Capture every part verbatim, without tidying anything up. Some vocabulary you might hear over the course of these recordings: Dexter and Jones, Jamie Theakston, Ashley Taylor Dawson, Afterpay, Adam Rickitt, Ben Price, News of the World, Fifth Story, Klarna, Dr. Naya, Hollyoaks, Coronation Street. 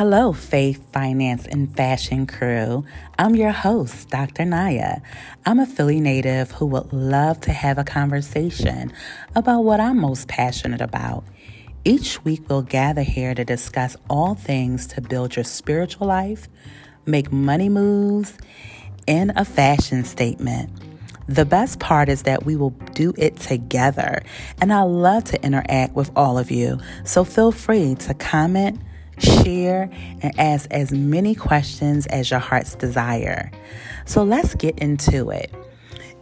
Hello, Faith, Finance, and Fashion crew. I'm your host, Doctor Naya. I'm a Philly native who would love to have a conversation about what I'm most passionate about. Each week, we'll gather here to discuss all things to build your spiritual life, make money moves, and a fashion statement. The best part is that we will do it together, and I love to interact with all of you. So feel free to comment, share, and ask as many questions as your heart's desire. So let's get into it.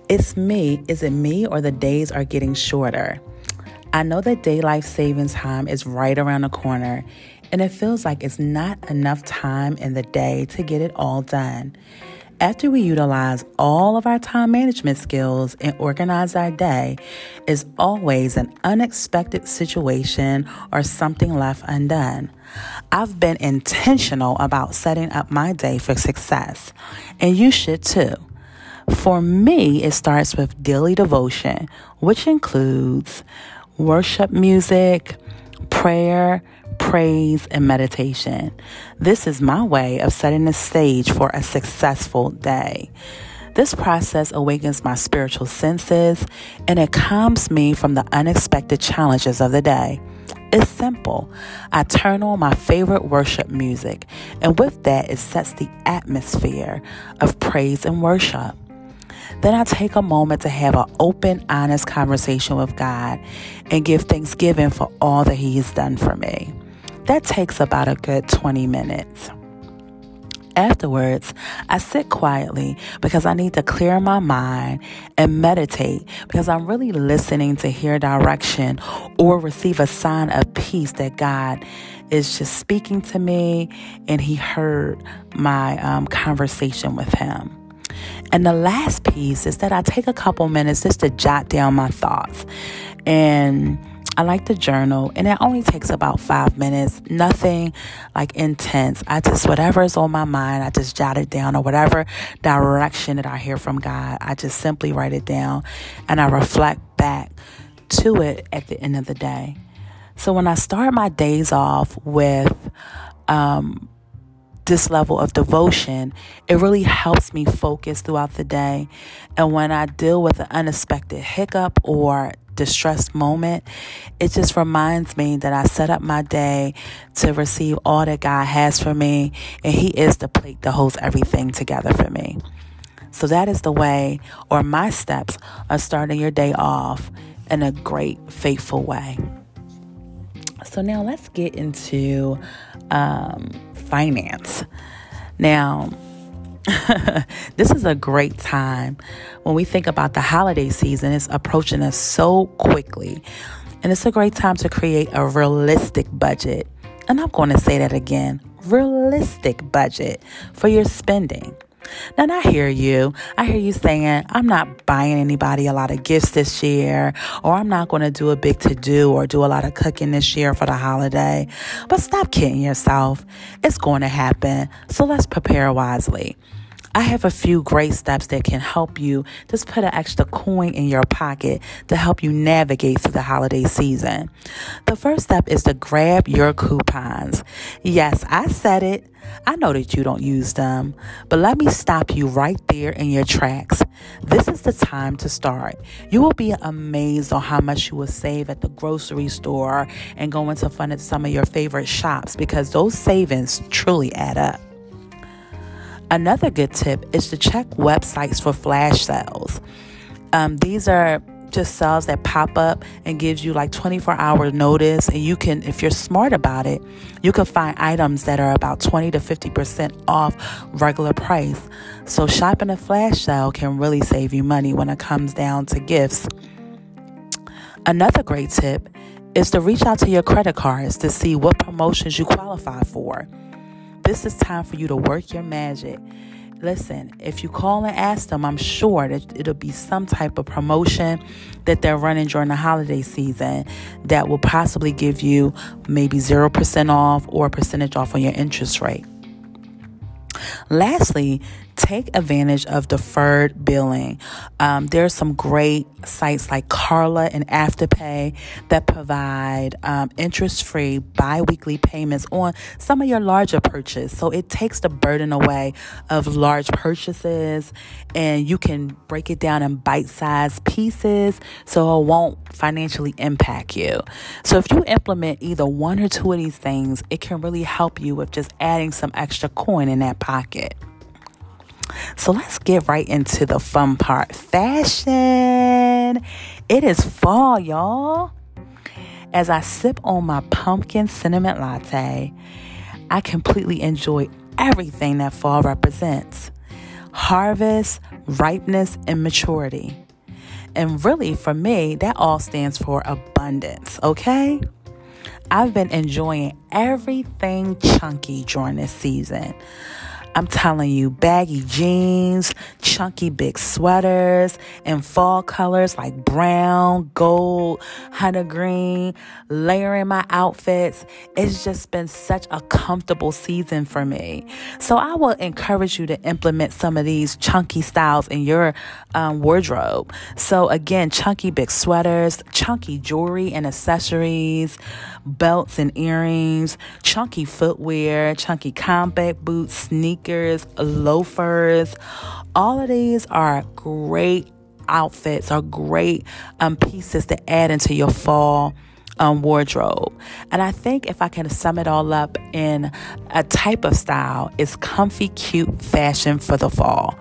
It's me. Is it me or the days are getting shorter? I know that daylight savings time is right around the corner, and it feels like it's not enough time in the day to get it all done. After we utilize all of our time management skills and organize our day, is always an unexpected situation or something left undone. I've been intentional about setting up my day for success, and you should too. For me, it starts with daily devotion, which includes worship music, prayer, praise, and meditation. This is my way of setting the stage for a successful day. This process awakens my spiritual senses, and it calms me from the unexpected challenges of the day. It's simple. I turn on my favorite worship music, and with that, it sets the atmosphere of praise and worship. Then I take a moment to have an open, honest conversation with God and give thanksgiving for all that He has done for me. That takes about a good twenty minutes. Afterwards, I sit quietly because I need to clear my mind and meditate because I'm really listening to hear direction or receive a sign of peace that God is just speaking to me and He heard my um, conversation with Him. And the last piece is that I take a couple minutes just to jot down my thoughts. And I like to journal, and it only takes about five minutes, nothing like intense. I just, whatever is on my mind, I just jot it down, or whatever direction that I hear from God, I just simply write it down and I reflect back to it at the end of the day. So when I start my days off with, um, this level of devotion, it really helps me focus throughout the day. And when I deal with an unexpected hiccup or distressed moment, it just reminds me that I set up my day to receive all that God has for me, and He is the plate that holds everything together for me. So that is the way, or my steps of starting your day off in a great, faithful way. So now let's get into um, finance. Now, this is a great time. When we think about the holiday season, it's approaching us so quickly. And it's a great time to create a realistic budget. And I'm going to say that again, realistic budget for your spending. Now, I hear you. I hear you saying, I'm not buying anybody a lot of gifts this year, or I'm not going to do a big to-do or do a lot of cooking this year for the holiday. But stop kidding yourself. It's going to happen. So let's prepare wisely. I have a few great steps that can help you just put an extra coin in your pocket to help you navigate through the holiday season. The first step is to grab your coupons. Yes, I said it. I know that you don't use them, but let me stop you right there in your tracks. This is the time to start. You will be amazed on how much you will save at the grocery store and go into fun at some of your favorite shops because those savings truly add up. Another good tip is to check websites for flash sales. Um, these are just sales that pop up and gives you like twenty-four hour notice. And you can, if you're smart about it, you can find items that are about twenty to fifty percent off regular price. So shopping a flash sale can really save you money when it comes down to gifts. Another great tip is to reach out to your credit cards to see what promotions you qualify for. This is time for you to work your magic. Listen, if you call and ask them, I'm sure that it'll be some type of promotion that they're running during the holiday season that will possibly give you maybe zero percent off or a percentage off on your interest rate. Lastly, take advantage of deferred billing. Um, there are some great sites like Klarna and Afterpay that provide um, interest-free bi-weekly payments on some of your larger purchases. So it takes the burden away of large purchases, and you can break it down in bite-sized pieces so it won't financially impact you. So if you implement either one or two of these things, it can really help you with just adding some extra coin in that pocket. So let's get right into the fun part. Fashion. It is fall, y'all. As I sip on my pumpkin cinnamon latte, I completely enjoy everything that fall represents. Harvest, ripeness, and maturity. And really, for me, that all stands for abundance, okay? I've been enjoying everything chunky during this season. I'm telling you, baggy jeans, chunky big sweaters, and fall colors like brown, gold, hunter green, layering my outfits. It's just been such a comfortable season for me. So I will encourage you to implement some of these chunky styles in your um, wardrobe. So again, chunky big sweaters, chunky jewelry and accessories, belts and earrings, chunky footwear, chunky combat boots, sneakers, loafers. All of these are great outfits, are great um, pieces to add into your fall um, wardrobe. And I think if I can sum it all up in a type of style, it's comfy, cute fashion for the fall.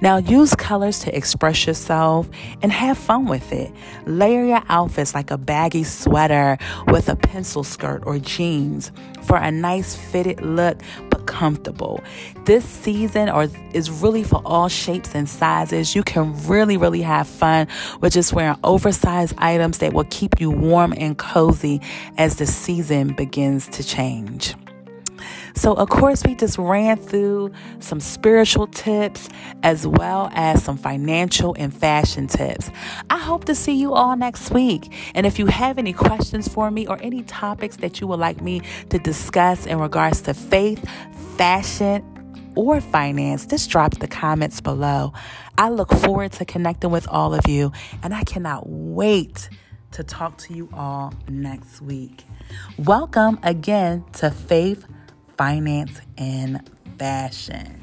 Now use colors to express yourself and have fun with it. Layer your outfits like a baggy sweater with a pencil skirt or jeans for a nice fitted look, but comfortable. This season or is really for all shapes and sizes. You can really, really have fun with just wearing oversized items that will keep you warm and cozy as the season begins to change. So, of course, we just ran through some spiritual tips as well as some financial and fashion tips. I hope to see you all next week. And if you have any questions for me or any topics that you would like me to discuss in regards to faith, fashion, or finance, just drop the comments below. I look forward to connecting with all of you, and I cannot wait to talk to you all next week. Welcome again to Faith, Finance, and Fashion.